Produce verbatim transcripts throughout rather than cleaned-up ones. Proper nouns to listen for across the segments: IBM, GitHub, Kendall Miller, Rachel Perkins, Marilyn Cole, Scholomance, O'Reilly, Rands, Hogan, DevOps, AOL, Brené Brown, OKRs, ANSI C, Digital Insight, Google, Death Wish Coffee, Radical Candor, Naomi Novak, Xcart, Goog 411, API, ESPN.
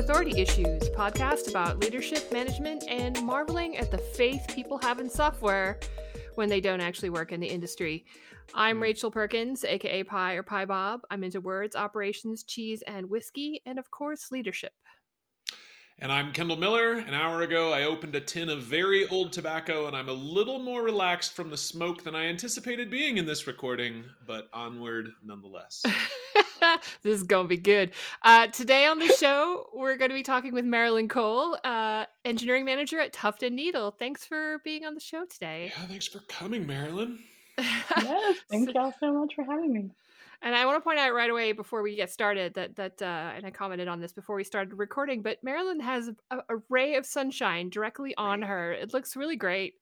Authority Issues, podcast about leadership, management, and marveling at the faith people have in software when they don't actually work in the industry. I'm Rachel Perkins, aka Pie or Pie Bob. I'm into words, operations, cheese, and whiskey, and of course, leadership. And I'm Kendall Miller. An hour ago, I opened a tin of very old tobacco, and I'm a little more relaxed from the smoke than I anticipated being in this recording, but onward nonetheless. This is going to be good. Uh, today on the show, we're going to be talking with Marilyn Cole, uh, engineering manager at Tuft and Needle. Thanks for being on the show today. Yeah, thanks for coming, Marilyn. Yes, thank y'all so much for having me. And I want to point out right away before we get started that, that uh, and I commented on this before we started recording, but Marilyn has a, a ray of sunshine directly on her. It looks really great.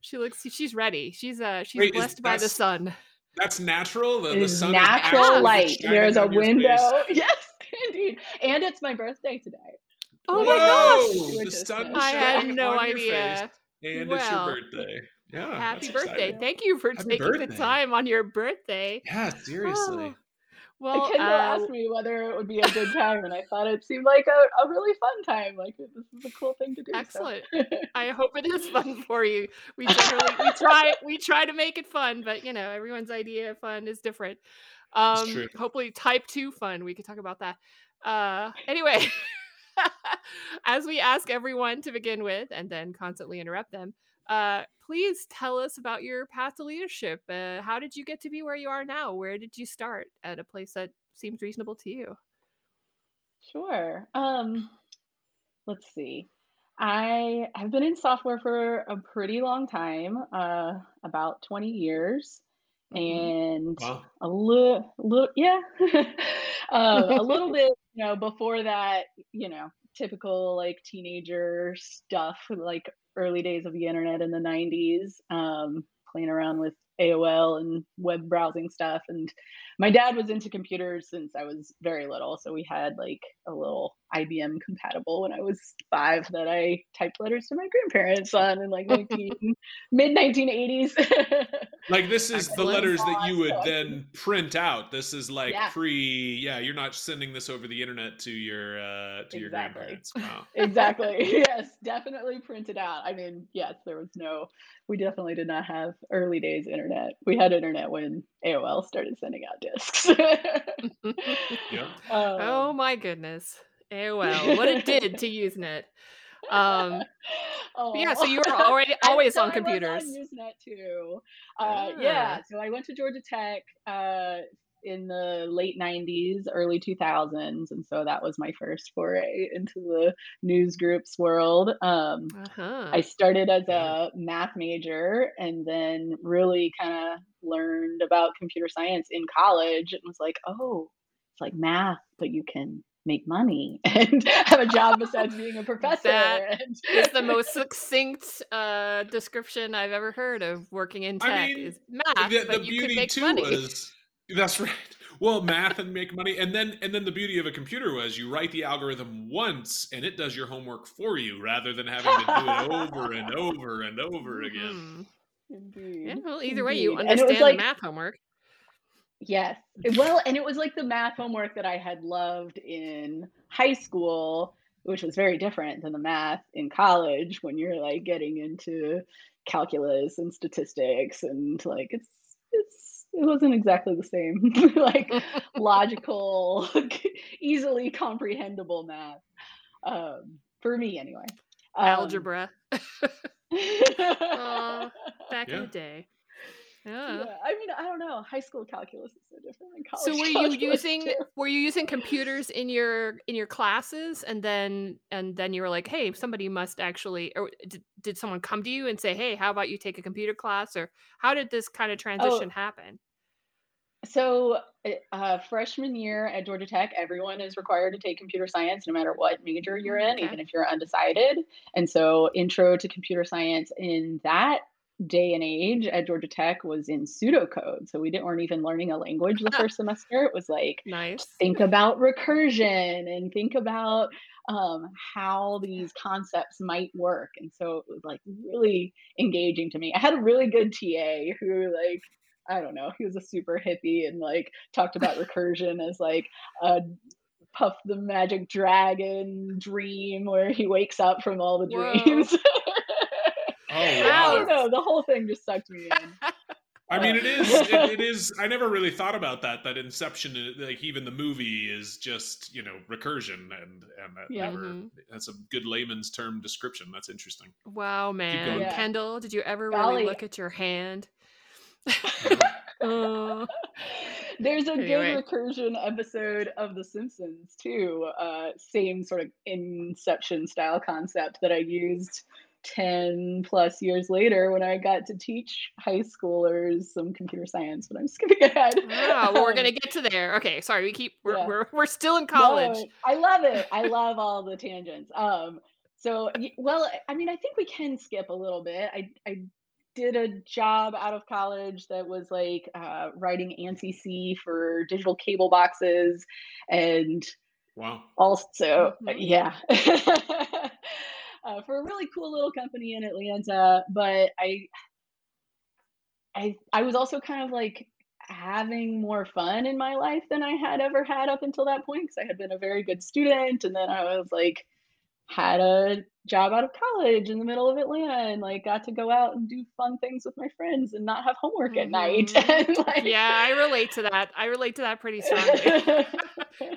She looks, she's ready. She's uh, she's Wait, blessed by the sun. That's natural? The, the sun natural is natural light. There's a window. Face. Yes, indeed. And it's my birthday today. Oh, whoa, my gosh. The sun I had no idea. And well, it's your birthday. Yeah, happy birthday. Exciting. Thank you for happy taking birthday. The time on your birthday. Yeah, seriously. Oh. Well, Kendall uh, asked me whether it would be a good time, and I thought it seemed like a, a really fun time. Like, this is a cool thing to do. Excellent. So. I hope it is fun for you. We generally we try we try to make it fun, but you know, everyone's idea of fun is different. Um hopefully type two fun. We could talk about that. Uh anyway, as we ask everyone to begin with and then constantly interrupt them, uh please tell us about your path to leadership. Uh, how did you get to be where you are now? Where did you start at a place that seems reasonable to you? Sure. Um, let's see. I have been in software for a pretty long time, uh, about twenty years, and wow. a little, li- yeah, uh, a little bit, you know, before that, you know, typical like teenager stuff, like early days of the internet in the nineties, um, playing around with A O L and web browsing stuff. And my dad was into computers since I was very little. So we had like a little I B M compatible when I was five that I typed letters to my grandparents on in like nineteen, mid nineteen eighties. Like this is the letters that you would then print out. This is like yeah. pre, yeah, you're not sending this over the internet to your, uh, to exactly. your grandparents. Wow. Exactly. Yes, definitely printed out. I mean, yes, there was no, we definitely did not have early days internet. We had internet when A O L started sending out discs. Yeah. um, oh my goodness. A O L, what it did to Usenet. Um, oh. Yeah, so you were already always on computers. I was on Usenet too. Uh, yeah. yeah, so I went to Georgia Tech uh, in the late nineties, early two thousands, and so that was my first foray into the news groups world. Um, uh-huh. I started as a math major and then really kind of learned about computer science in college and was like, oh, it's like math, but you can make money and have a job besides being a professor. That is the most succinct uh, description I've ever heard of working in tech. I mean, is math, the, but the you can make too money. Was, that's right. Well, math and make money, and then and then the beauty of a computer was you write the algorithm once and it does your homework for you rather than having to do it over and over and over again. Indeed. Yeah, well, either Indeed. Way, you understand like, the math homework. Yes. Well, and it was like the math homework that I had loved in high school, which was very different than the math in college when you're like getting into calculus and statistics and like it's it's it wasn't exactly the same like logical, easily comprehensible math. Um, for me anyway. Um, Algebra. uh, back yeah. in the day. Yeah. yeah, I mean, I don't know. High school calculus is so different than college. So were you using too. were you using computers in your in your classes, and then and then you were like, hey, somebody must actually, or did, did someone come to you and say, hey, how about you take a computer class, or how did this kind of transition oh. happen? So uh, freshman year at Georgia Tech, everyone is required to take computer science no matter what major you're in, okay. even if you're undecided. And so intro to computer science in that day and age at Georgia Tech was in pseudocode. So we didn't weren't even learning a language the first semester. It was like, nice. Think about recursion and think about um, how these concepts might work. And so it was like really engaging to me. I had a really good T A who like, I don't know, he was a super hippie and like talked about recursion as like a Puff the Magic Dragon dream where he wakes up from all the Whoa. dreams. Oh, wow. I don't know. The whole thing just sucked me in. I mean, it is, it, it is, I never really thought about that, that Inception, like even the movie is just, you know, recursion and, and that yeah. never, mm-hmm. that's a good layman's term description. That's interesting. Wow, man. Yeah. Kendall, did you ever Golly. really look at your hand? uh, There's a anyway. good recursion episode of The Simpsons too. Uh, same sort of Inception style concept that I used ten plus years later when I got to teach high schoolers some computer science, but I'm skipping ahead. Wow, well, we're going to get to there. Okay, sorry, we keep, we're, yeah. we're, we're still in college. No, I love it. I love all the tangents. Um, so, well, I mean, I think we can skip a little bit. I, I did a job out of college that was like uh, writing ANSI C for digital cable boxes and wow. also, mm-hmm. yeah. Uh, for a really cool little company in Atlanta, but I, I, I was also kind of like having more fun in my life than I had ever had up until that point, because I had been a very good student, and then I was like, had a job out of college in the middle of Atlanta, and like got to go out and do fun things with my friends and not have homework mm-hmm. at night. And, like... Yeah, I relate to that. I relate to that pretty strongly.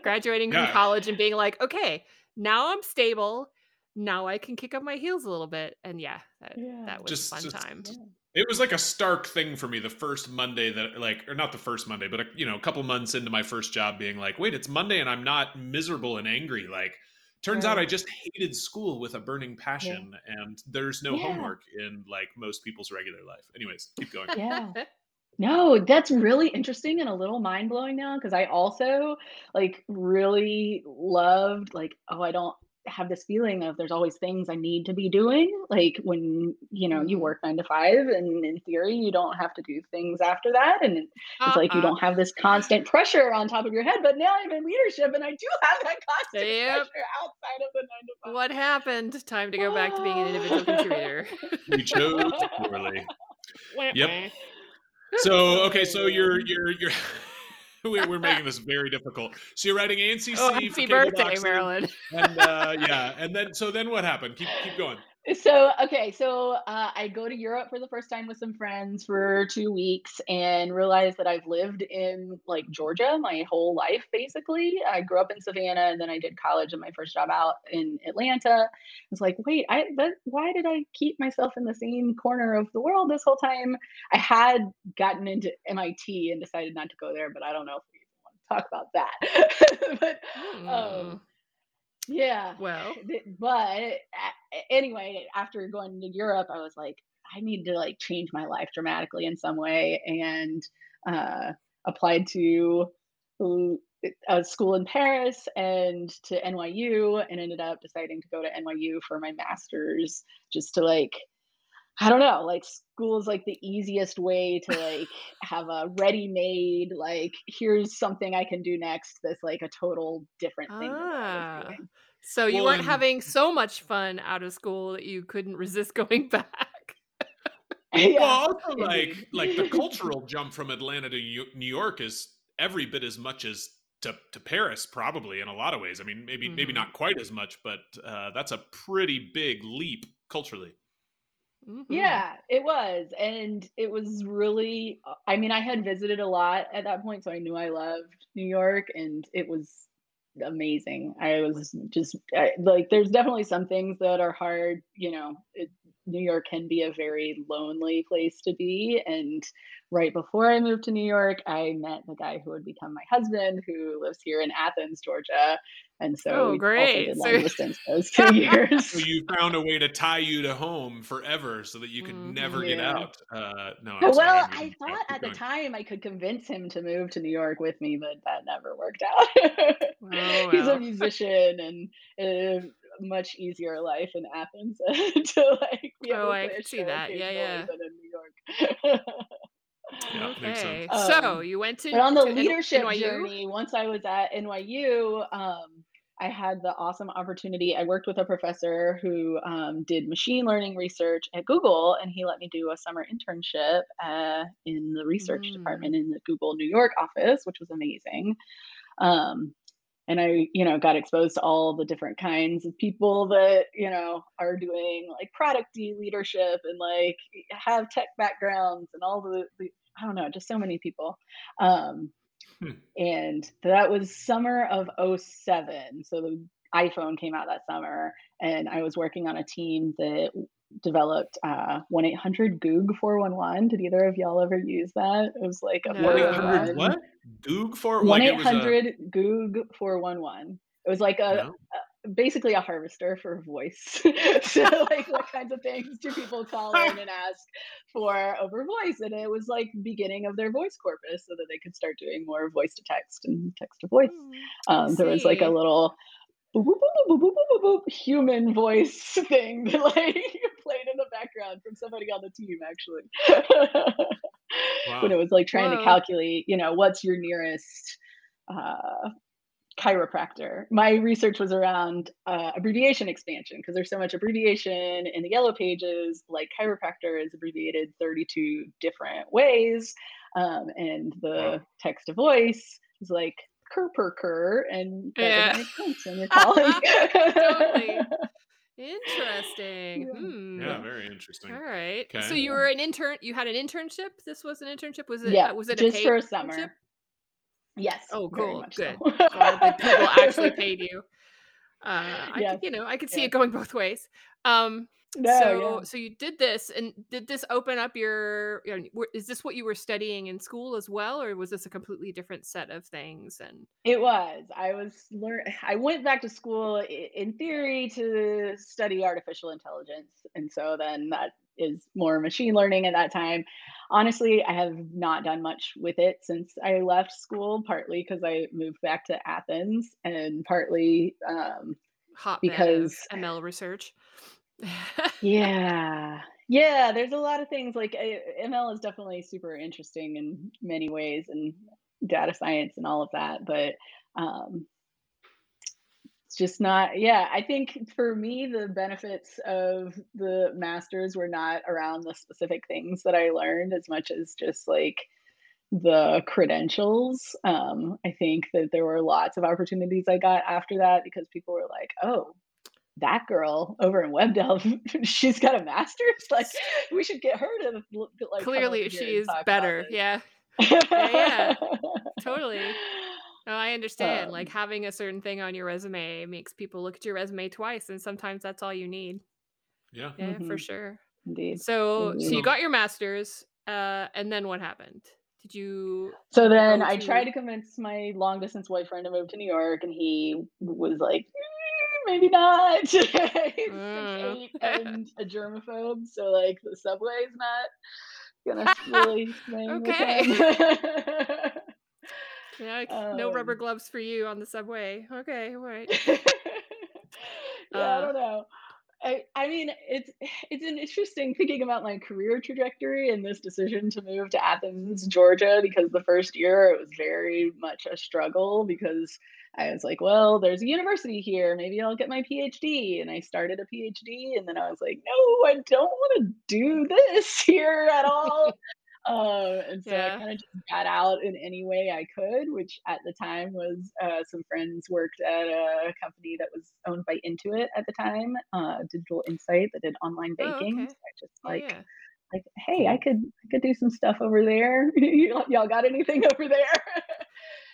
Graduating yeah. from college and being like, okay, now I'm stable. Now I can kick up my heels a little bit. And yeah, that, yeah. that was just, a fun just, time. Yeah. It was like a stark thing for me the first Monday that like, or not the first Monday, but a, you know, a couple months into my first job being like, wait, it's Monday and I'm not miserable and angry. Like, turns right. out I just hated school with a burning passion yeah. and there's no yeah. homework in like most people's regular life. Anyways, keep going. Yeah. No, that's really interesting and a little mind blowing now. Cause I also like really loved like, oh, I don't, have this feeling of there's always things I need to be doing. Like when, you know, you work nine to five and in theory, you don't have to do things after that. And it's uh-uh. like, you don't have this constant pressure on top of your head, but now I'm in leadership and I do have that constant yep. pressure outside of the nine to five. What happened? Time to go back to being an individual contributor. We chose poorly. Yep. So, okay. So you're, you're, you're, we're making this very difficult. So you're writing A N C C oh, happy for birthday, boxing, Marilyn. And uh, yeah, and then so then what happened? Keep keep going. So okay, so uh, I go to Europe for the first time with some friends for two weeks and realize that I've lived in like Georgia my whole life basically. I grew up in Savannah and then I did college and my first job out in Atlanta. I was like, wait, I that, why did I keep myself in the same corner of the world this whole time? I had gotten into M I T and decided not to go there, but I don't know if we want to talk about that. but mm. um, yeah. Well, but anyway, after going to Europe, I was like, I need to like change my life dramatically in some way, and uh, applied to a school in Paris and to N Y U, and ended up deciding to go to N Y U for my master's, just to like, I don't know, like school is like the easiest way to like have a ready-made, like here's something I can do next. That's like a total different thing. Ah, so you well, weren't having so much fun out of school that you couldn't resist going back. yeah, well, also like, like the cultural jump from Atlanta to New York is every bit as much as to, to Paris, probably in a lot of ways. I mean, maybe, mm-hmm. maybe not quite as much, but uh, that's a pretty big leap culturally. Mm-hmm. Yeah, it was. And it was really, I mean, I had visited a lot at that point, so I knew I loved New York and it was amazing. I was just I, like, there's definitely some things that are hard, you know, it, New York can be a very lonely place to be. And right before I moved to New York, I met the guy who would become my husband, who lives here in Athens, Georgia. And so oh, we great. also did long distance those two years. So you found a way to tie you to home forever so that you could mm, never yeah. get out. Uh, no, I'm well, sorry, I, mean, I thought at going. the time I could convince him to move to New York with me, but that never worked out. oh, He's wow. a musician and... Uh, much easier life in Athens to like be able oh, I to see that. Yeah, yeah. Than in New York. yeah, okay. So. Um, so you went to but on the to leadership N Y U? Journey. Once I was at N Y U, um, I had the awesome opportunity. I worked with a professor who um, did machine learning research at Google, and he let me do a summer internship uh, in the research mm. department in the Google New York office, which was amazing. Um, And I, you know, got exposed to all the different kinds of people that, you know, are doing like product-y leadership and like have tech backgrounds and all the, the I don't know, just so many people. Um, hmm. And that was summer of oh seven. So the iPhone came out that summer, and I was working on a team that developed uh, one eight hundred Goog four one one. Did either of y'all ever use that? It was like a one eight hundred what? Goog four one eight hundred Goog four one one. It was like a, no. a basically a harvester for voice. So like, what kinds of things do people call in and ask for over voice? And it was like beginning of their voice corpus, so that they could start doing more voice to text and text to voice. Um, there was like a little boop, boop, boop, boop, boop, boop, boop, boop, human voice thing that like played in the background from somebody on the team, actually. Wow. When it was like trying Whoa. to calculate, you know, what's your nearest uh, chiropractor. My research was around uh, abbreviation expansion, because there's so much abbreviation in the yellow pages. Like chiropractor is abbreviated thirty-two different ways. Um, and the wow. text to voice is like cur per cur, and that yeah. doesn't make sense when you're calling. Totally. Interesting. Yeah. Hmm. Yeah, very interesting. All right. Okay. So you were an intern. You had an internship. This was an internship. Was it? Yeah. Was it just a paid for a summer? Internship? Yes. Oh, cool. Good. So. So people actually paid you. Uh, I yes. could, you know, I could see yes. it going both ways. Um, no, so, yeah. so you did this, and did this open up your? You know, is this what you were studying in school as well, or was this a completely different set of things? And it was. I was learn. I went back to school in theory to study artificial intelligence, and so then that is more machine learning at that time. Honestly, I have not done much with it since I left school, partly because I moved back to Athens, and partly um, hot because M L research. yeah. Yeah. There's a lot of things like M L is definitely super interesting in many ways, and data science and all of that. But um, it's just not, yeah, I think for me, the benefits of the masters were not around the specific things that I learned as much as just like the credentials. Um, I think that there were lots of opportunities I got after that because people were like, oh, that girl over in web dev, she's got a master's. Like, we should get her to like. Clearly, she's better. Yeah. yeah, yeah, totally. No, I understand. Um, like having a certain thing on your resume makes people look at your resume twice, and sometimes that's all you need. Yeah, yeah, mm-hmm. for sure. Indeed. So, Indeed. so you got your master's, uh, and then what happened? Did you? So then I to... tried to convince my long distance boyfriend to move to New York, and he was like. Maybe not. He's six eight and a germaphobe, so like the subway is not gonna really swing with him. yeah, um, no rubber gloves for you on the subway. Okay, all right. yeah, uh, I don't know. I, I mean, it's it's an interesting thinking about my career trajectory and this decision to move to Athens, Georgia, because the first year it was very much a struggle because I was like, well, there's a university here. Maybe I'll get my PhD. And I started a PhD. And then I was like, no, I don't want to do this here at all. Um, and so yeah. I kind of just got out in any way I could, which at the time was uh, some friends worked at a company that was owned by Intuit at the time, uh, Digital Insight, that did online banking. Oh, okay. So I just like, yeah. like, hey, I could I could do some stuff over there. y- y'all got anything over there?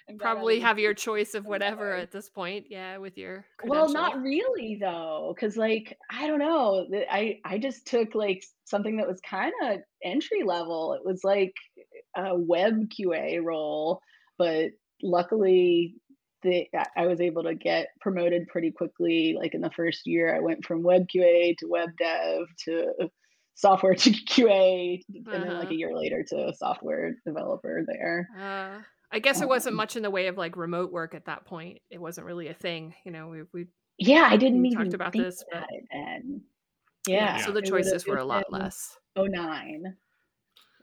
And probably have your choice of whatever at this point. Yeah. With your, well, not really though. Cause like, I don't know, I, I just took like something that was kind of entry level. It was like a web Q A role, but luckily the, I was able to get promoted pretty quickly. Like in the first year I went from web Q A to web dev to software to Q A. Uh-huh. And then like a year later to a software developer there. Uh. I guess it wasn't much in the way of like remote work at that point. It wasn't really a thing, you know. We, we yeah, I didn't we even talked about think this, but and yeah. yeah, so the choices were a lot less. Oh nine.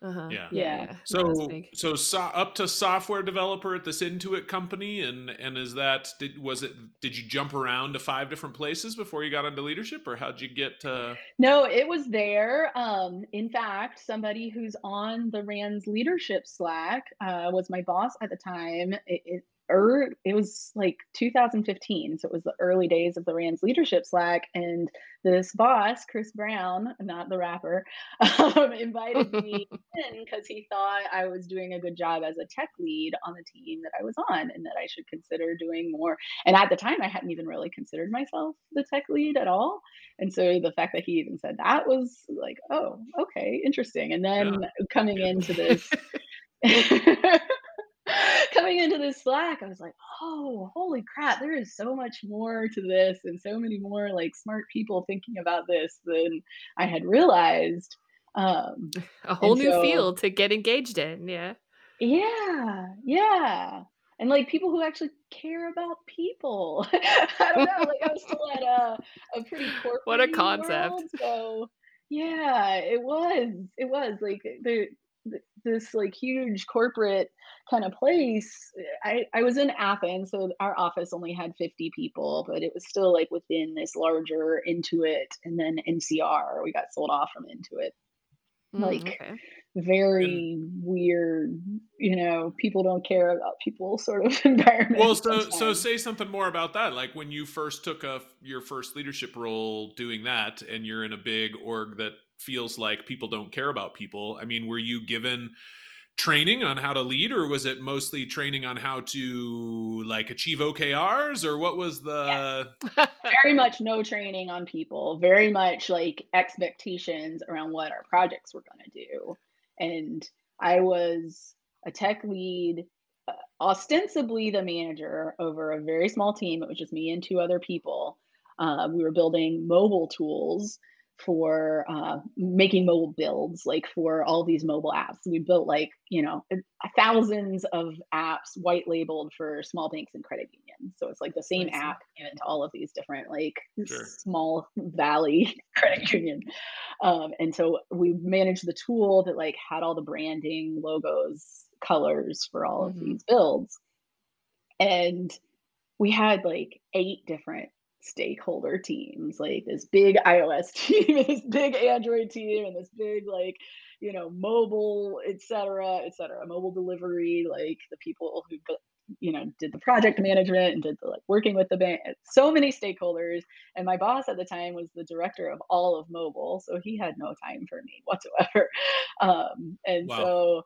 Uh-huh. Yeah. yeah. So so, so up to software developer at this Intuit company, and and is that did was it did you jump around to five different places before you got into leadership, or how'd you get to? No, it was there. Um, in fact, somebody who's on the Rands leadership Slack uh, was my boss at the time. It, it, early, it was like two thousand fifteen. So it was the early days of the Rands leadership Slack. And this boss, Chris Brown, not the rapper, um, invited me in because he thought I was doing a good job as a tech lead on the team that I was on and that I should consider doing more. And at the time, I hadn't even really considered myself the tech lead at all. And so the fact that he even said that was like, oh, okay, interesting. And then yeah. coming yeah. into this... Coming into this Slack, I was like, oh, holy crap, there is so much more to this and so many more like smart people thinking about this than I had realized. Um, a whole new so, field to get engaged in. Yeah. Yeah. Yeah. And like people who actually care about people. I don't know. Like I was still at a, a pretty corporate What a concept. World, so yeah, it was. It was like the this like huge corporate kind of place. I, I was in Athens, so our office only had fifty people, but it was still like within this larger Intuit, and then N C R, we got sold off from Intuit. Mm, like okay. very yeah. weird, you know, people don't care about people sort of environment. Well, so sometimes. so say something more about that. Like when you first took a, your first leadership role doing that, and you're in a big org that feels like people don't care about people. I mean, were you given training on how to lead, or was it mostly training on how to like achieve O K Rs, or what was the... Yes. Very much no training on people, very much like expectations around what our projects were going to do. And I was a tech lead, uh, ostensibly the manager over a very small team. It was just me and two other people. Uh, we were building mobile tools for uh, making mobile builds, like for all these mobile apps. We built like, you know, thousands of apps white labeled for small banks and credit unions. So it's like the same nice. app given to all of these different like sure. small valley credit union. Um, and so we managed the tool that like had all the branding, logos, colors for all mm-hmm. of these builds. And we had like eight different stakeholder teams, like this big iOS team and this big Android team and this big like, you know, mobile, et cetera, et cetera, mobile delivery, like the people who, you know, did the project management and did the like working with the bank, so many stakeholders. And my boss at the time was the director of all of mobile, so he had no time for me whatsoever. Um, and wow. so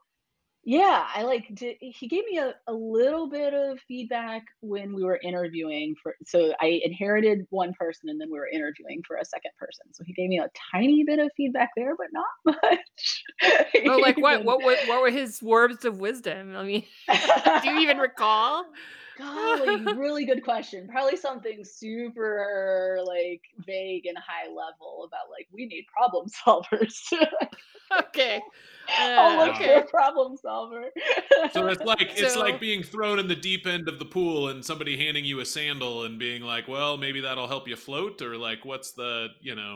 Yeah, I like did, he gave me a, a little bit of feedback when we were interviewing for. So I inherited one person, and then we were interviewing for a second person. So he gave me a tiny bit of feedback there, but not much. Well, like what? What? What? What were his words of wisdom? I mean, do you even recall? Golly, really good question. Probably something super like vague and high level about like, we need problem solvers. Okay. Uh, I'll look okay. for a problem solver. So it's like it's so, like being thrown in the deep end of the pool and somebody handing you a sandal and being like, well, maybe that'll help you float, or like, what's the, you know.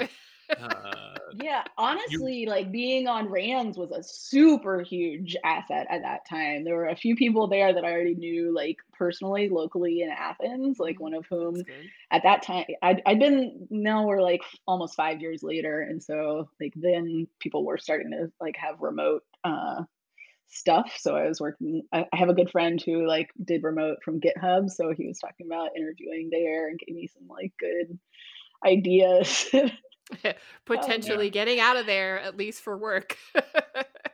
Uh, yeah, honestly, you- like being on Rands was a super huge asset at that time. There were a few people there that I already knew, like personally, locally in Athens, like one of whom at that time, I'd, I'd been, now we're like almost five years later. And so like then people were starting to like have remote uh, stuff. So I was working, I, I have a good friend who like did remote from GitHub. So he was talking about interviewing there and gave me some like good ideas. Potentially oh, yeah. getting out of there, at least for work.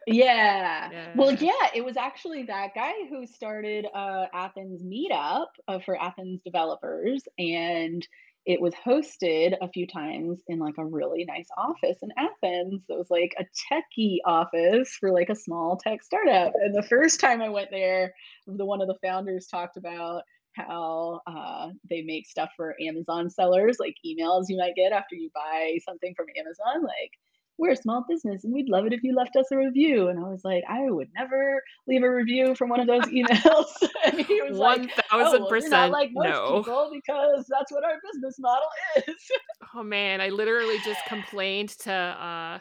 yeah. yeah. Well, yeah, it was actually that guy who started uh, Athens Meetup uh, for Athens developers. And it was hosted a few times in like a really nice office in Athens. It was like a techie office for like a small tech startup. And the first time I went there, the one of the founders talked about how uh, they make stuff for Amazon sellers, like emails you might get after you buy something from Amazon, like, we're a small business and we'd love it if you left us a review. And I was like, I would never leave a review from one of those emails. And he was one thousand percent like, oh, well, you're not like most no. people, because that's what our business model is. Oh man, I literally just complained to uh,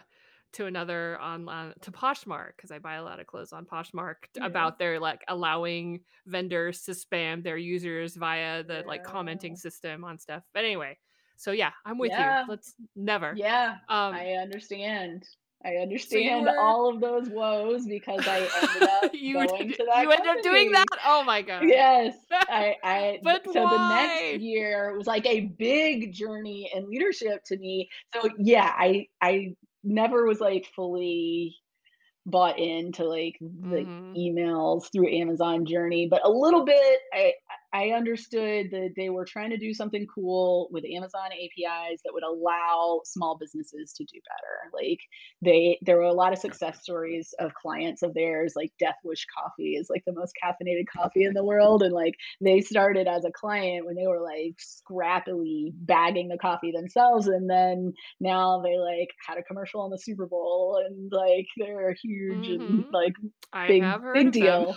to another online, to Poshmark, because I buy a lot of clothes on Poshmark, yeah. about their like allowing vendors to spam their users via the yeah. like commenting system on stuff. But anyway, so yeah, I'm with yeah. you. Let's never. Yeah, um, I understand. I understand so were... all of those woes because I ended up you going to that. You ended up doing that? Oh my God. Yes. I, I but so why? The next year was like a big journey in leadership to me. So yeah, I I never was like fully bought into like the mm-hmm. emails through Amazon journey, but a little bit, I I understood that they were trying to do something cool with Amazon A P Is that would allow small businesses to do better. Like they, there were a lot of success stories of clients of theirs, like Death Wish Coffee is like the most caffeinated coffee in the world. And like they started as a client when they were like scrappily bagging the coffee themselves. And then now they like had a commercial on the Super Bowl and like they're huge mm-hmm. and like big, big deal.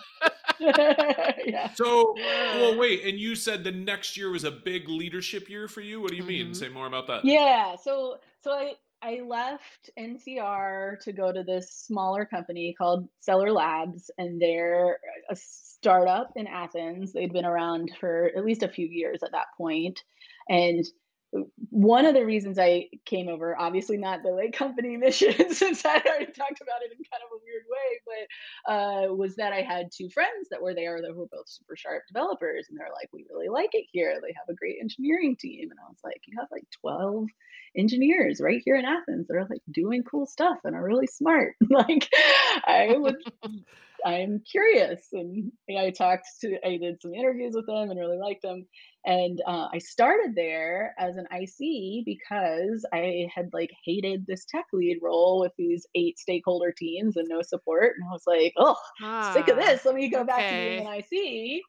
Yeah. So, well, wait, and you said the next year was a big leadership year for you. What do you mean? Mm-hmm. Say more about that. Yeah. So, so I, I left N C R to go to this smaller company called Seller Labs, and they're a startup in Athens. They'd been around for at least a few years at that point. And one of the reasons I came over, obviously not the like company mission, since I already talked about it in kind of a weird way, but uh, was that I had two friends that were there that were both super sharp developers. And they're like, we really like it here. They have a great engineering team. And I was like, you have like twelve engineers right here in Athens that are like doing cool stuff and are really smart. Like I would, I'm curious. And you know, I talked to, I did some interviews with them and really liked them. And uh, I started there as an I C because I had like hated this tech lead role with these eight stakeholder teams and no support. And I was like, oh, ah, sick of this. Let me go back okay. to being an I C.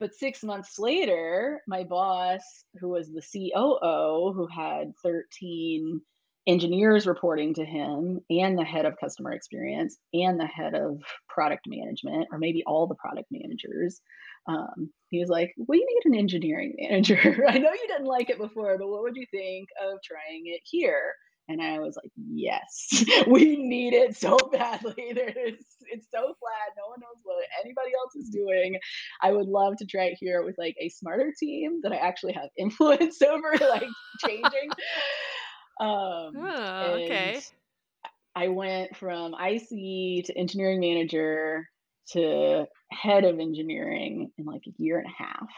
But six months later, my boss, who was the C O O, who had thirteen engineers reporting to him and the head of customer experience and the head of product management, or maybe all the product managers, um, he was like, we need an engineering manager. I know you didn't like it before, but what would you think of trying it here? And I was like, yes, we need it so badly. There's, it's so flat. No one knows what anybody else is doing. I would love to try it here with like a smarter team that I actually have influence over, like changing. Um, oh, okay. I went from I C to engineering manager to head of engineering in like a year and a half.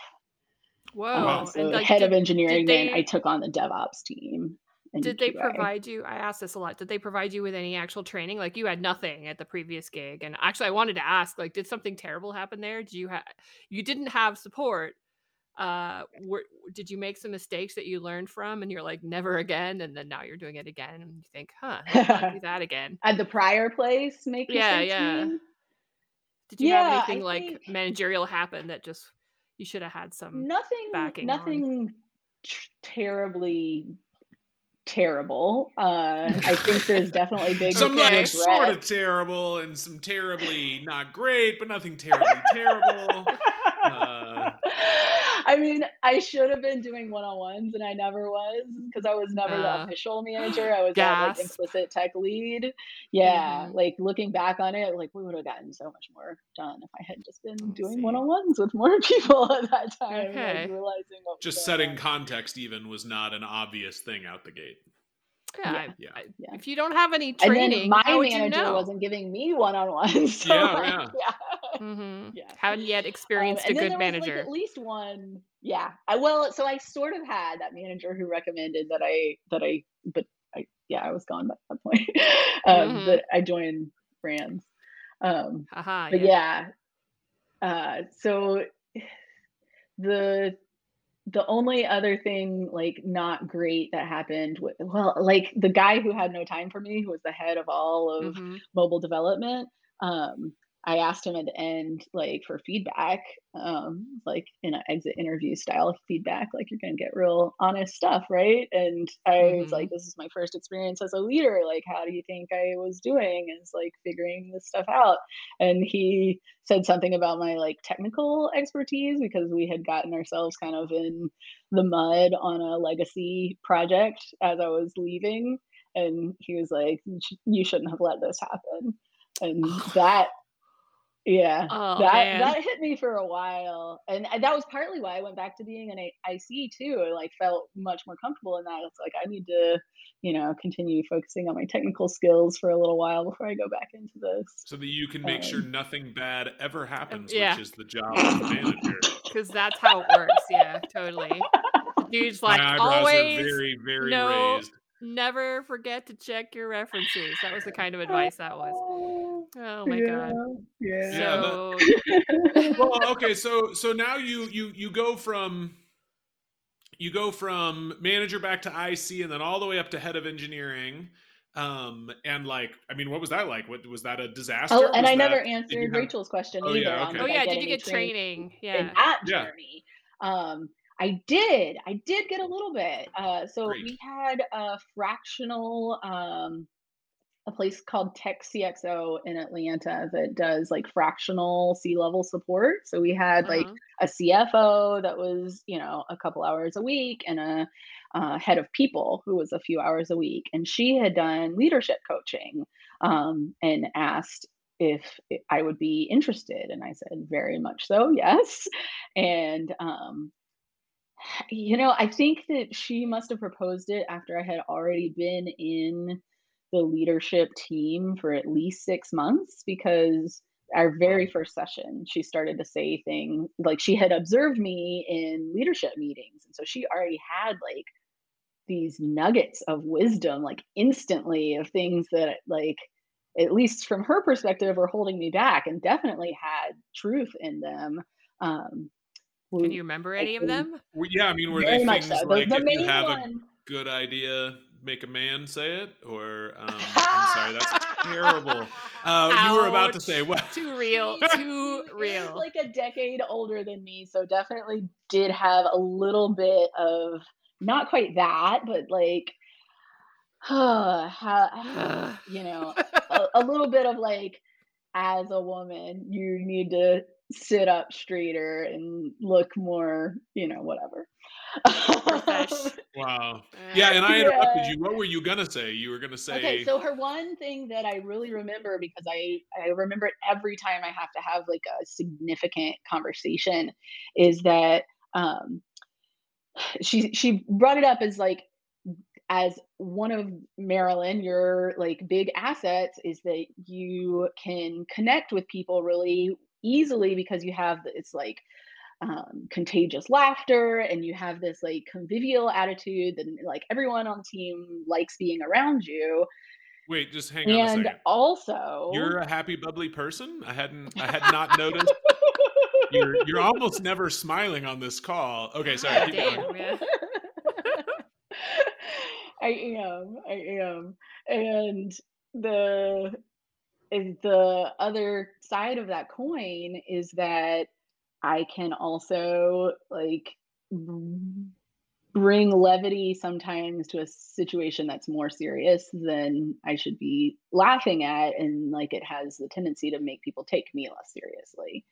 Whoa. Um, so and, like, head did, of engineering, they, then I took on the DevOps team. Did they provide you, I asked this a lot, did they provide you with any actual training? Like you had nothing at the previous gig. And actually I wanted to ask, like, did something terrible happen there? Do you have, you didn't have support. Uh, were, did you make some mistakes that you learned from and you're like, never again? And then now you're doing it again. And you think, huh, I'll do that again. At the prior place, make yeah, yeah. Mean? Did you yeah, have anything I like think... managerial happen that just, you should have had some nothing, backing nothing tr- terribly terrible. Uh, I think there's definitely big, some like regret. Sort of terrible and some terribly not great, but nothing terribly terrible. Uh, I mean, I should have been doing one-on-ones and I never was because I was never uh, the official manager. I was that like implicit tech lead. Yeah. Mm-hmm. Like looking back on it, like we would have gotten so much more done if I had just been Let's doing see. one-on-ones with more people at that time. Okay. Like, realizing what just setting on. Context even was not an obvious thing out the gate. Yeah, yeah. I, yeah. I, yeah. If you don't have any training, my how would manager you know? Wasn't giving me one-on-ones. So yeah. Like, yeah. yeah. Mm-hmm. Yeah. Haven't yet experienced um, a good manager. Like at least one. Yeah. I well, so I sort of had that manager who recommended that I that I but I yeah, I was gone by that point. um mm-hmm. But I joined Rands. Um uh-huh, but yeah. yeah. Uh so the The only other thing, like, not great that happened, with, well, like, the guy who had no time for me, who was the head of all of mm-hmm. mobile development, um, I asked him at the end, like, for feedback, um, like, in an exit interview style of feedback, like, you're going to get real honest stuff, right? And I mm-hmm. was like, this is my first experience as a leader. Like, how do you think I was doing as, like, figuring this stuff out? And he said something about my, like, technical expertise because we had gotten ourselves kind of in the mud on a legacy project as I was leaving. And he was like, you shouldn't have let this happen. And that Yeah, oh, that man. that hit me for a while. And, and that was partly why I went back to being an I C too. I like felt much more comfortable in that. It's like, I need to, you know, continue focusing on my technical skills for a little while before I go back into this. So that you can make um, sure nothing bad ever happens, yeah. which is the job of the manager. Because that's how it works. Yeah, totally. Dude's like, my eyebrows always are very, very no, raised. Never forget to check your references. That was the kind of advice that was. Oh my yeah, god! Yeah. So... yeah that, well, okay. So, so now you you you go from you go from manager back to I C, and then all the way up to head of engineering. Um, and like, I mean, what was that like? What was that a disaster? Oh, and was I that, never answered have... Rachel's question oh, either. Yeah, okay. Oh yeah, did you get training? training? Yeah, in that journey. Yeah. Um, I did. I did get a little bit. Uh, so Great. we had a fractional. Um, a place called Tech C X O in Atlanta that does like fractional C-level support. So we had uh-huh. like a C F O that was, you know, a couple hours a week, and a uh, head of people who was a few hours a week. And she had done leadership coaching um, and asked if I would be interested. And I said, very much so, yes. And, um, you know, I think that she must have proposed it after I had already been in the leadership team for at least six months, because our very first session, she started to say things like she had observed me in leadership meetings. And so she already had like these nuggets of wisdom, like instantly, of things that like, at least from her perspective, were holding me back, and definitely had truth in them. Um, Can you remember any of them? Well, yeah. I mean, were they things so. like, the, the if you have one, a good idea, make a man say it, or um, I'm sorry, that's terrible. Uh, you were about to say what? Well, too real, too real. Like a decade older than me, so definitely did have a little bit of not quite that, but like, uh, how, you know, a, a little bit of like, as a woman, you need to sit up straighter and look more, you know, whatever. Wow. Yeah, and I interrupted yeah. you. What were you gonna say? You were gonna say Okay, so her one thing that I really remember, because I, I remember it every time I have to have like a significant conversation, is that um she she brought it up as like, as one of Marilyn, your like big assets is that you can connect with people really easily, because you have it's like um contagious laughter, and you have this like convivial attitude, and like everyone on the team likes being around you. Wait, just hang on and a second. And also, you're a happy, bubbly person? I hadn't I had not noticed. You're you're almost never smiling on this call. Okay, sorry. I, keep damn, going. Yeah. I am. I am. And the is the other side of that coin is that I can also like bring levity sometimes to a situation that's more serious than I should be laughing at, and like it has the tendency to make people take me less seriously.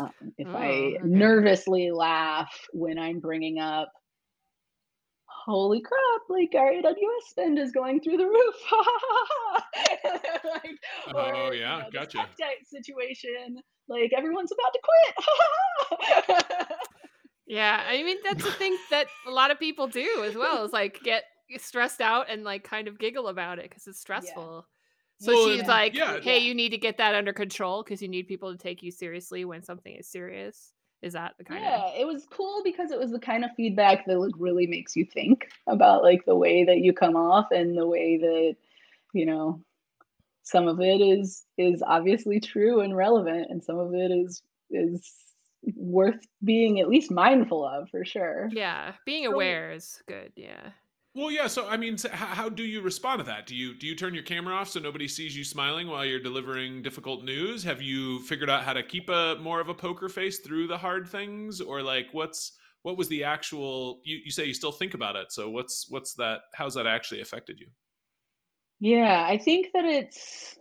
Um, if oh, I okay. nervously laugh when I'm bringing up, holy crap, like our A W S spend is going through the roof. Like, or, oh yeah, you know, gotcha. This tech situation, like everyone's about to quit. Yeah, I mean, that's the thing that a lot of people do as well, is like get stressed out and like kind of giggle about it because it's stressful. Yeah. So well, she's yeah. like, yeah. hey, you need to get that under control because you need people to take you seriously when something is serious. Is that the kind yeah, of... Yeah, it was cool because it was the kind of feedback that like really makes you think about like the way that you come off, and the way that, you know, some of it is is obviously true and relevant, and some of it is is worth being at least mindful of, for sure. Yeah, being aware so, is good, yeah. Well, yeah, so I mean, so how, how do you respond to that? Do you do you turn your camera off so nobody sees you smiling while you're delivering difficult news? Have you figured out how to keep a more of a poker face through the hard things? Or like, what's what was the actual, you, you say you still think about it, so what's what's that, how's that actually affected you? Yeah, I think that it's,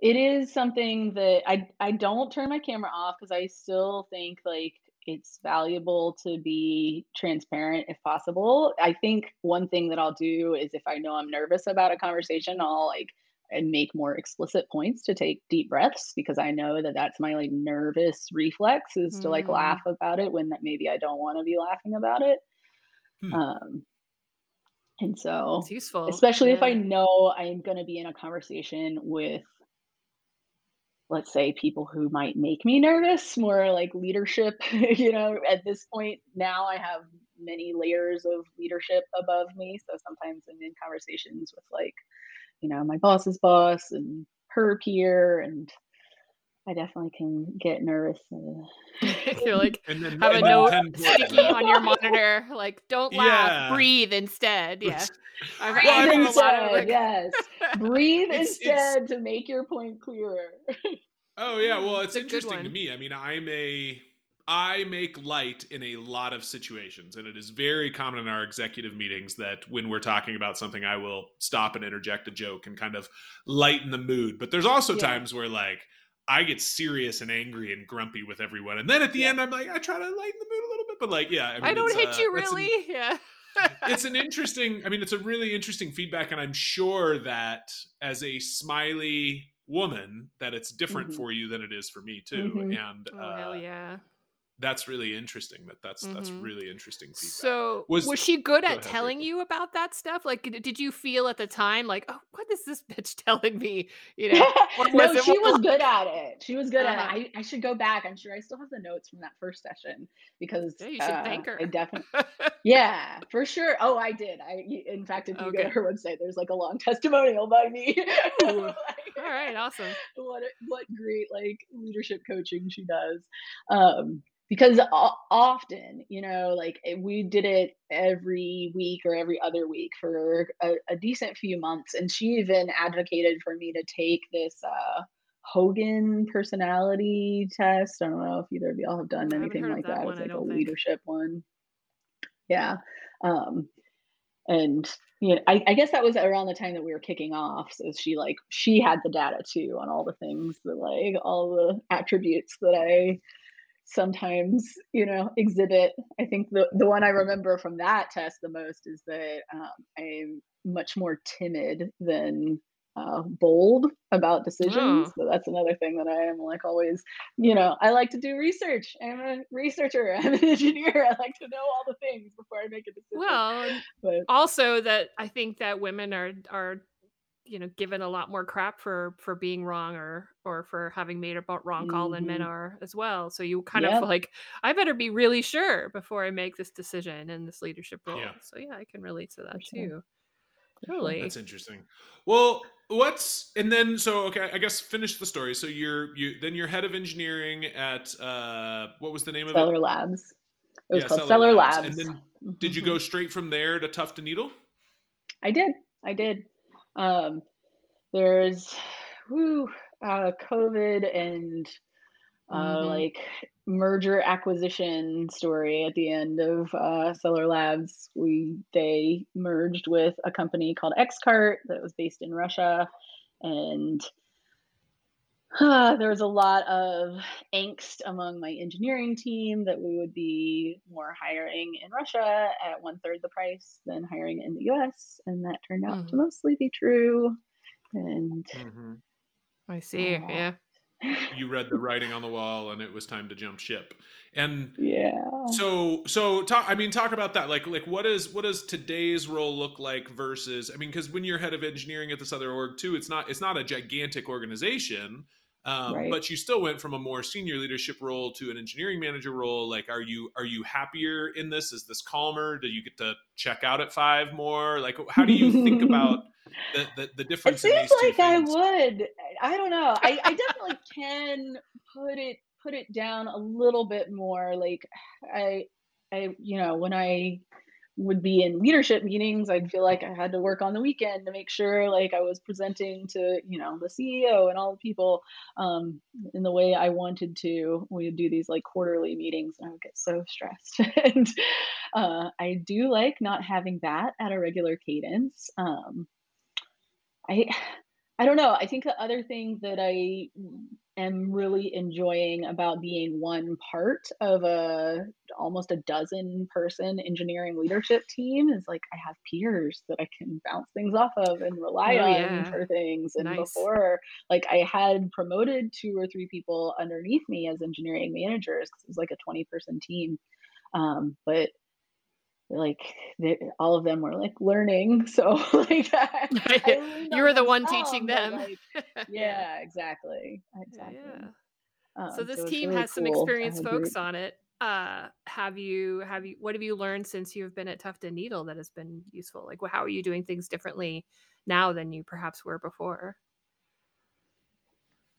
it is something that I, I don't turn my camera off, because I still think like it's valuable to be transparent if possible. I think one thing that I'll do is if I know I'm nervous about a conversation, I'll like and make more explicit points, to take deep breaths, because I know that that's my like nervous reflex is mm-hmm. to like laugh about it when that maybe I don't want to be laughing about it. Hmm. Um, and so it's useful, especially yeah. if I know I'm going to be in a conversation with, let's say, people who might make me nervous, more like leadership, you know, at this point now I have many layers of leadership above me. So sometimes I'm in conversations with like, you know, my boss's boss and her peer, and I definitely can get nervous. And you're like, and then, have and a note sticky on your monitor, like, don't laugh, yeah. breathe instead. Yeah. I've breathe instead, like... yes. Breathe it's, instead it's... to make your point clearer. Oh yeah, well, it's, it's interesting to me. I mean, I'm a, I make light in a lot of situations, and it is very common in our executive meetings that when we're talking about something, I will stop and interject a joke and kind of lighten the mood. But there's also yeah. times where like, I get serious and angry and grumpy with everyone. And then at the yeah. end, I'm like, I try to lighten the mood a little bit, but like, yeah. I, mean, I don't hit uh, you really. An, yeah. It's an interesting, I mean, it's a really interesting feedback. And I'm sure that as a smiley woman, that it's different mm-hmm. for you than it is for me too. Mm-hmm. And oh, uh, hell yeah. That's really interesting. That that's mm-hmm. that's really interesting feedback. So was, was she good at telling you about that stuff? Like, did you feel at the time like, oh, what is this bitch telling me? You know? No, she it? was good at it. She was good uh-huh. at it. I, I should go back. I'm sure I still have the notes from that first session, because yeah, you should uh, thank her. I definitely, yeah, for sure. Oh, I did. I in fact, if you okay. go to her website, there's like a long testimonial by me. Like, all right, awesome. What what great like leadership coaching she does. Um, Because often, you know, like we did it every week or every other week for a, a decent few months. And she even advocated for me to take this uh, Hogan personality test. I don't know if either of y'all have done anything like that. that. It's like a leadership one. Yeah. Um, and you know, I, I guess that was around the time that we were kicking off. So she like, she had the data too on all the things that like all the attributes that I sometimes, you know, exhibit. I think the, the one I remember from that test the most is that um, I'm much more timid than uh, bold about decisions. Oh. So that's another thing that I am like always, you know, I like to do research. I'm a researcher. I'm an engineer. I like to know all the things before I make a decision. Well, but also that I think that women are, are, you know, given a lot more crap for, for being wrong or, or for having made a wrong call mm-hmm. than men are as well. So you kind yep. of like, I better be really sure before I make this decision in this leadership role. Yeah. So yeah, I can relate to that for too. Sure. Totally. That's interesting. Well, what's, and then, so, okay, I guess finish the story. So you're, you, then you're head of engineering at, uh, what was the name of it? Seller Labs. It was yeah, called Seller Labs. Labs. And then mm-hmm. did you go straight from there to Tuft and Needle? I did. I did. Um, there's, woo, uh, COVID and, uh, mm-hmm. like merger acquisition story at the end of, uh, Seller Labs. We, they merged with a company called Xcart that was based in Russia, and, uh, there was a lot of angst among my engineering team that we would be more hiring in Russia at one third the price than hiring in the U S. And that turned out mm-hmm. to mostly be true. And mm-hmm. I see. Uh, yeah. You read the writing on the wall and it was time to jump ship. And yeah. So, so talk, I mean, talk about that. Like, like what is, what does today's role look like versus, I mean, cause when you're head of engineering at this other org too, it's not, it's not a gigantic organization, um, right. but you still went from a more senior leadership role to an engineering manager role. Like, are you, are you happier in this? Is this calmer? Do you get to check out at five more? Like, how do you think about The, the, the difference? It seems like I would. I don't know. I, I definitely can put it put it down a little bit more. Like I, I you know, when I would be in leadership meetings, I'd feel like I had to work on the weekend to make sure like I was presenting to, you know, the C E O and all the people um, in the way I wanted to. We would do these like quarterly meetings and I would get so stressed. And uh, I do like not having that at a regular cadence. Um, I I don't know. I think the other thing that I am really enjoying about being one part of a almost a dozen person engineering leadership team is like I have peers that I can bounce things off of and rely oh, yeah. on for things. And nice. Before, like I had promoted two or three people underneath me as engineering managers because it was like a twenty person team. Um, but like they, all of them were like learning. So like I, I you were the one teaching them. Like, yeah, exactly. Exactly. Yeah. Um, so this so team really has cool. some experienced folks on it. Uh, have you, have you, what have you learned since you've been at Tuft and Needle that has been useful? Like, how are you doing things differently now than you perhaps were before?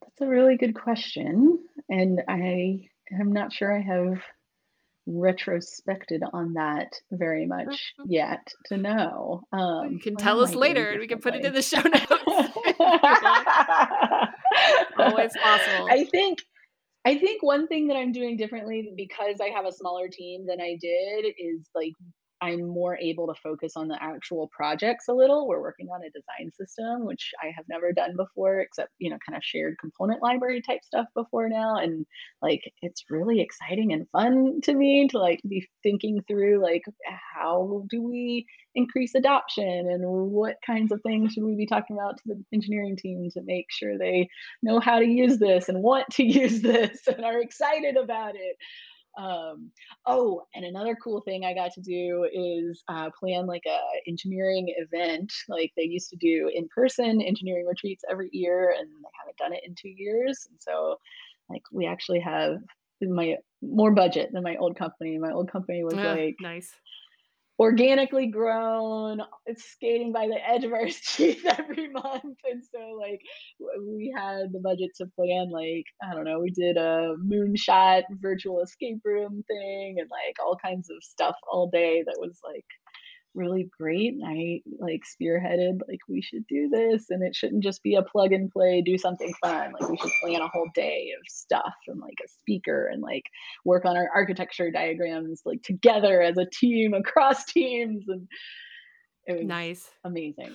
That's a really good question. And I am not sure I have retrospected on that very much yet to know. Um, you can tell us later and we can put it in the show notes. Always possible. I think, I think one thing that I'm doing differently because I have a smaller team than I did is like, I'm more able to focus on the actual projects a little. We're working on a design system, which I have never done before, except, you know, kind of shared component library type stuff before now. And like, it's really exciting and fun to me to like be thinking through like, how do we increase adoption and what kinds of things should we be talking about to the engineering team to make sure they know how to use this and want to use this and are excited about it. Um, oh, and another cool thing I got to do is uh, plan like a engineering event. Like they used to do in-person engineering retreats every year and they haven't done it in two years. And so like we actually have my more budget than my old company. My old company was oh, like nice. Organically grown, skating by the edge of our teeth every month. And so like we had the budget to plan, like, I don't know, we did a moonshot virtual escape room thing and like all kinds of stuff all day that was like really great. And I like spearheaded, like we should do this and it shouldn't just be a plug and play, do something fun. Like we should plan a whole day of stuff and like a speaker and like work on our architecture diagrams, like together as a team across teams. And it was nice. Amazing.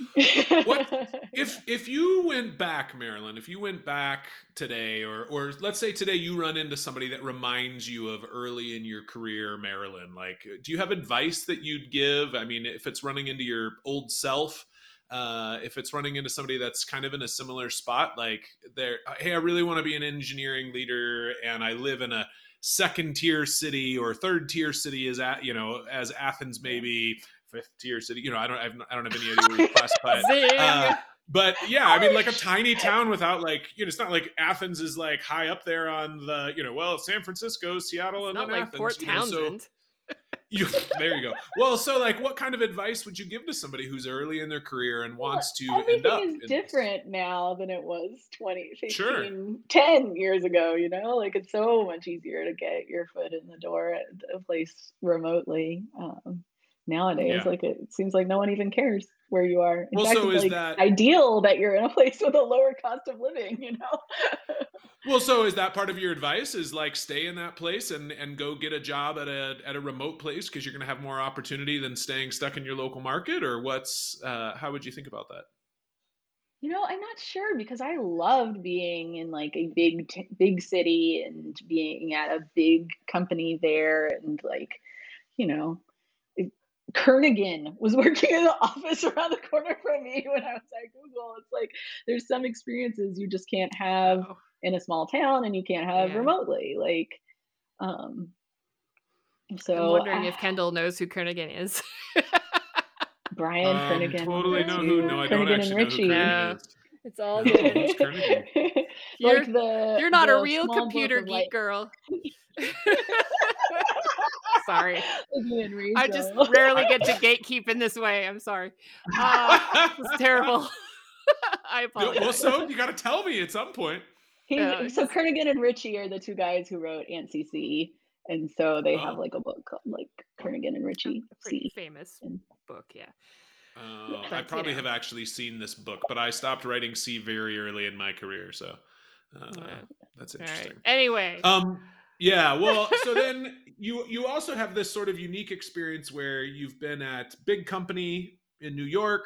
What if, if you went back, Marilyn, if you went back today, or, or let's say today you run into somebody that reminds you of early in your career, Marilyn, like, do you have advice that you'd give? I mean, if it's running into your old self, uh, if it's running into somebody that's kind of in a similar spot, like they're, hey, I really want to be an engineering leader and I live in a second tier city or third tier city is at, you know, as Athens, maybe fifth tier city, you know, I don't, I've, I don't have any other requests, but, uh, but yeah, I mean like a tiny town without like, you know, it's not like Athens is like high up there on the, you know, well, San Francisco, Seattle, and not like Athens, Fort Townsend. You know, so you, there you go. Well, so like, what kind of advice would you give to somebody who's early in their career and wants well, to end up? Everything is different this? Now than it was twenty, fifteen, sure. ten years ago, you know, like it's so much easier to get your foot in the door at a place remotely. Um, Nowadays, yeah. like it seems like no one even cares where you are. In well, fact, so it's is like that ideal that you're in a place with a lower cost of living, you know? Well, so is that part of your advice is like stay in that place and, and go get a job at a at a remote place because you're going to have more opportunity than staying stuck in your local market? Or what's uh, how would you think about that? You know, I'm not sure because I loved being in like a big t- big city and being at a big company there and like, you know. Kernighan was working in the office around the corner from me when I was at Google. It's like there's some experiences you just can't have oh. in a small town and you can't have yeah. remotely. Like, um, so I'm wondering I, if Kendall knows who Kernighan is. Brian um, Kernighan. Totally know who. No, I don't Kernighan actually know who Kernighan is. It's all good. You're, like the, you're not the a real computer geek light. Girl. Sorry. I just rarely get to gatekeep in this way. I'm sorry. Uh, it's terrible. I apologize. Well, so you got to tell me at some point. He, uh, so Kernighan and Ritchie are the two guys who wrote ANSI C. And so they oh. have like a book called like Kernighan and Ritchie. A pretty C. famous and, book, yeah. Uh, but, I probably you know. have actually seen this book, but I stopped writing C very early in my career. So uh, yeah. that's interesting. Right. Anyway. Um. Yeah. Well, so then you, you also have this sort of unique experience where you've been at big company in New York,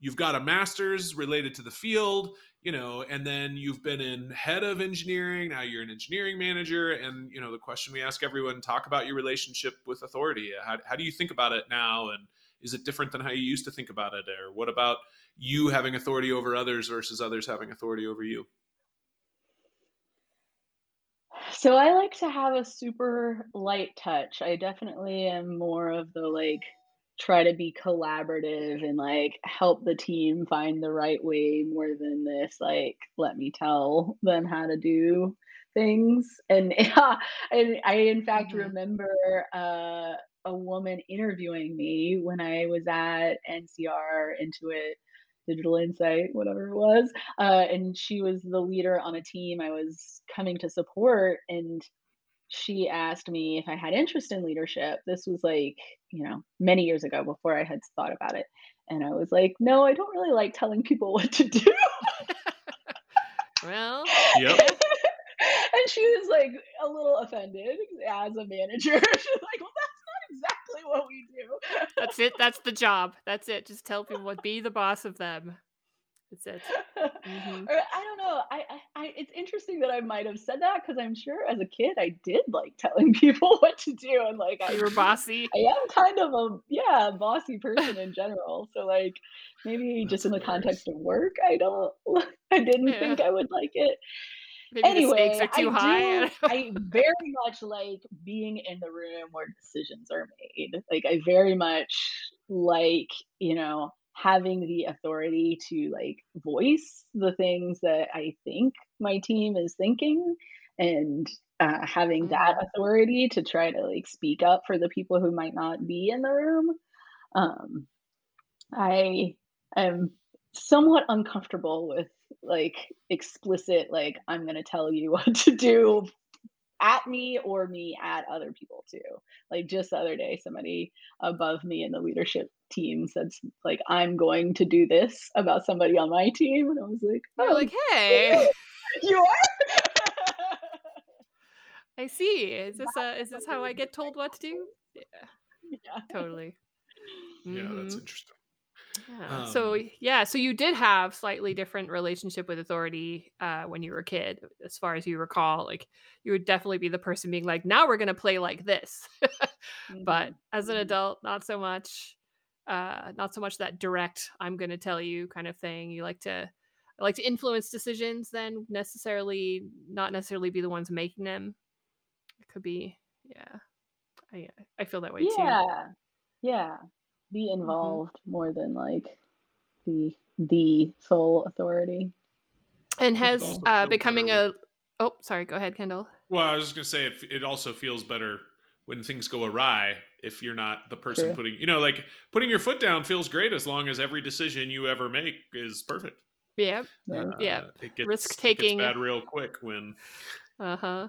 you've got a master's related to the field, you know, and then you've been in head of engineering. Now you're an engineering manager. And, you know, the question we ask everyone, talk about your relationship with authority. How, how do you think about it now? And is it different than how you used to think about it? Or what about you having authority over others versus others having authority over you? So I like to have a super light touch. I definitely am more of the like, try to be collaborative and like help the team find the right way more than this, like, let me tell them how to do things. And, yeah, and I, in fact, mm-hmm. remember uh, a woman interviewing me when I was at N C R, Intuit, Digital Insight, whatever it was. Uh, and she was the leader on a team I was coming to support. And she asked me if I had interest in leadership. This was like, you know, many years ago before I had thought about it. And I was like, no, I don't really like telling people what to do. Well, yep. And she was like a little offended as a manager. She was like, well, that's not exactly what we do. That's it. That's the job. That's it. Just tell people what, be the boss of them. That's it. Mm-hmm. Or, I don't know. I, I, I, it's interesting that I might have said that because I'm sure as a kid I did like telling people what to do, and like I, you were bossy. I am kind of a yeah a bossy person in general. So like maybe that's just in the context of work, I don't. I didn't yeah. think I would like it. Maybe anyway, the stakes are too I high. Do, I very much like being in the room where decisions are made. Like I very much like, you know, having the authority to like voice the things that I think my team is thinking, and uh, having that authority to try to like speak up for the people who might not be in the room. Um, I am somewhat uncomfortable with like explicit, like I'm going to tell you what to do at me or me at other people too. Like just the other day, somebody above me in the leadership team said like, I'm going to do this about somebody on my team. And I was like, oh, like, hey, you are? I see. Is this uh, is this how I get told what to do? Yeah, yeah. Totally. Mm-hmm. Yeah, that's interesting. Yeah. Um, so yeah, so you did have slightly different relationship with authority uh, when you were a kid, as far as you recall. Like you would definitely be the person being like, "Now we're gonna play like this," mm-hmm. but as an adult, not so much. Uh, not so much that direct "I'm gonna tell you" kind of thing. You like to I like to influence decisions, then necessarily not necessarily be the ones making them. It could be, yeah. I I feel that way yeah. too. Yeah, yeah. Be involved mm-hmm. more than like the the sole authority. And has uh, becoming a oh sorry, go ahead, Kendall. Well, I was just gonna say it, it also feels better when things go awry if you're not the person True. putting, you know, like putting your foot down feels great as long as every decision you ever make is perfect. Yeah, uh, yeah. It gets risk taking bad real quick when. Uh huh.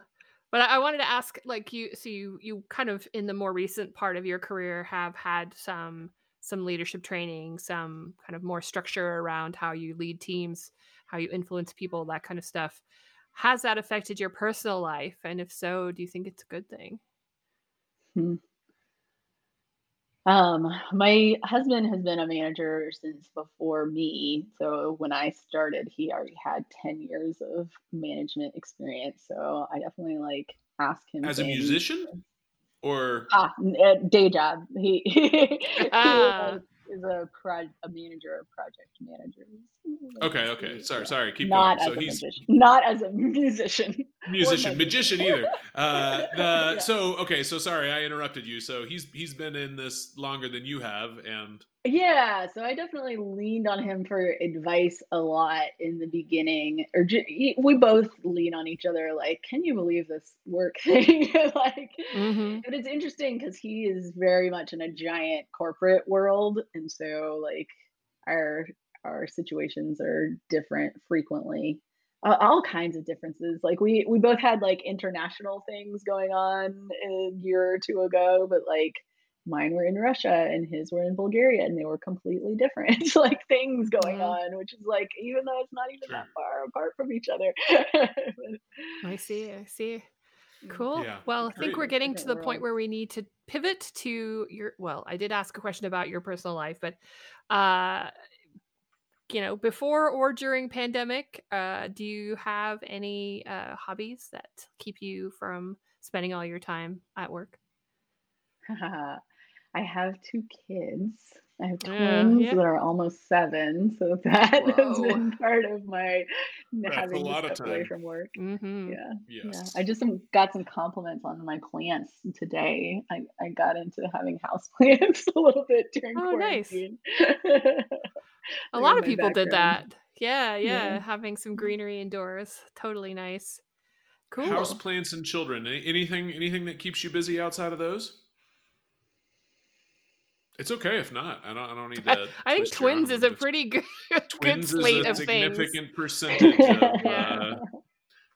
But I wanted to ask, like you, so you, you kind of in the more recent part of your career have had some some leadership training, some kind of more structure around how you lead teams, how you influence people, that kind of stuff. Has that affected your personal life? And if so, do you think it's a good thing? Hmm. Um, my husband has been a manager since before me. So when I started, he already had ten years of management experience. So I definitely like ask him as things. A musician or ah, day job. He, he uh. is a pro- a manager of project managers. Okay. Okay. Sorry. Sorry. Keep not going. As so a he's magician. Not as a musician, musician, magician either. Uh, the, yeah. So, okay. So sorry, I interrupted you. So he's, he's been in this longer than you have. And yeah, so I definitely leaned on him for advice a lot in the beginning, or ju- we both lean on each other. Like, can you believe this work thing? Like, mm-hmm. but it's interesting because he is very much in a giant corporate world, and so like our our situations are different frequently. Uh, all kinds of differences. Like we we both had like international things going on a year or two ago, but like. Mine were in Russia and his were in Bulgaria, and they were completely different like things going mm-hmm. on, which is like, even though it's not even sure. that far apart from each other. I see. I see. Cool. Yeah. Well, I think we're getting to the point where we need to pivot to your, well, I did ask a question about your personal life, but uh, you know, before or during pandemic, uh, do you have any uh, hobbies that keep you from spending all your time at work? I have two kids. I have twins uh, yeah. that are almost seven, so that Whoa. has been part of my That's having to step away from work. Mm-hmm. Yeah, yes. yeah. I just got some compliments on my plants today. I, I got into having houseplants a little bit during oh, quarantine. Nice. A lot of people background. did that. Yeah, yeah, yeah, having some greenery indoors, totally nice. Cool. Houseplants and children. Anything, anything that keeps you busy outside of those? It's okay if not. I don't. I don't need to. I, I think twins is a pretty good, good slate of things. Twins is a significant percentage. Of, yeah. uh,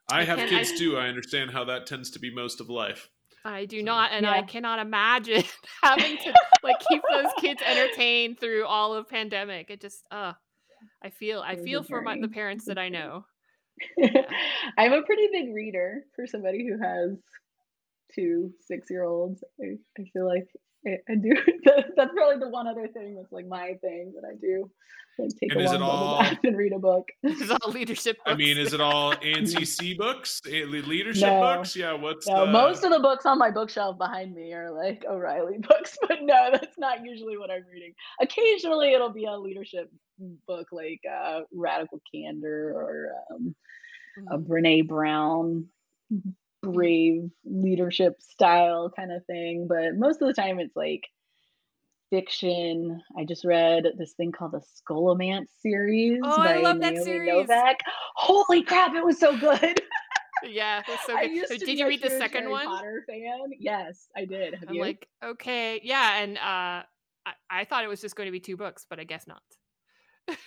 I, I have can, kids I, too. I understand how that tends to be most of life. I do so, not, and yeah. I cannot imagine having to like keep those kids entertained through all of pandemic. It just, uh, I feel, I feel for my, the parents that I know. Yeah. I'm a pretty big reader for somebody who has two six-year-olds. I, I feel like. I do. That's probably the one other thing that's like my thing that I do. Like take and a walk all, and read a book. Is it all leadership books? I mean, is it all A N S I C books? Leadership no. books? Yeah, what's no, the... Most of the books on my bookshelf behind me are like O'Reilly books, but no, that's not usually what I'm reading. Occasionally it'll be a leadership book like uh, Radical Candor or um, a Brené Brown. Brave leadership style kind of thing, but most of the time it's like fiction. I just read this thing called the Scholomance series. Oh, by I love Naomi that series. Novak. Holy crap, it was so good. Yeah, it was so good. So did you read the second Harry one? Potter fan. Yes, I did. Have I'm you? Like, okay, yeah, and uh, I-, I thought it was just going to be two books, but I guess not.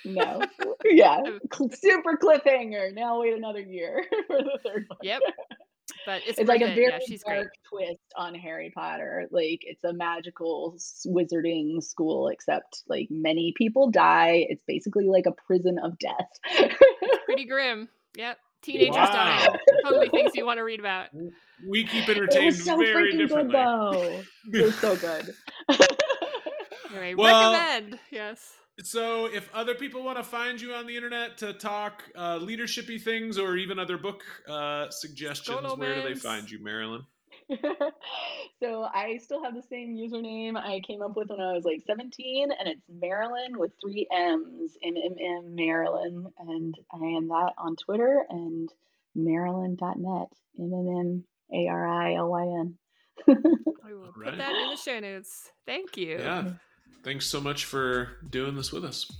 No, yeah, super cliffhanger. Now wait another year for the third one. Yep. But it's, it's like a very yeah, she's dark great. twist on Harry Potter. Like it's a magical wizarding school, except like many people die. It's basically like a prison of death. Pretty grim. Yep. Teenagers wow. die. Totally things you want to read about. We keep entertained it was so very differently. Good, though. It was so good. Anyway, well, recommend. Yes. So if other people want to find you on the internet to talk uh, leadershipy things or even other book uh, suggestions, Scholomance. Where do they find you, Marilyn? So I still have the same username I came up with when I was like seventeen, and it's Marilyn with three M's, M M M Marilyn, and I am that on Twitter and Marilyn dot net, M M M A R I L Y N. I will put right. that in the show notes. Thank you. Yeah. Thanks so much for doing this with us.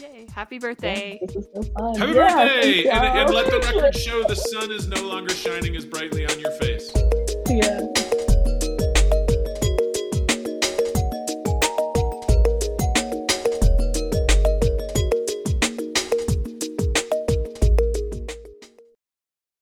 Yay. Happy birthday. This is so fun. Happy yeah, birthday. And, and let the record show the sun is no longer shining as brightly on your face. Yeah.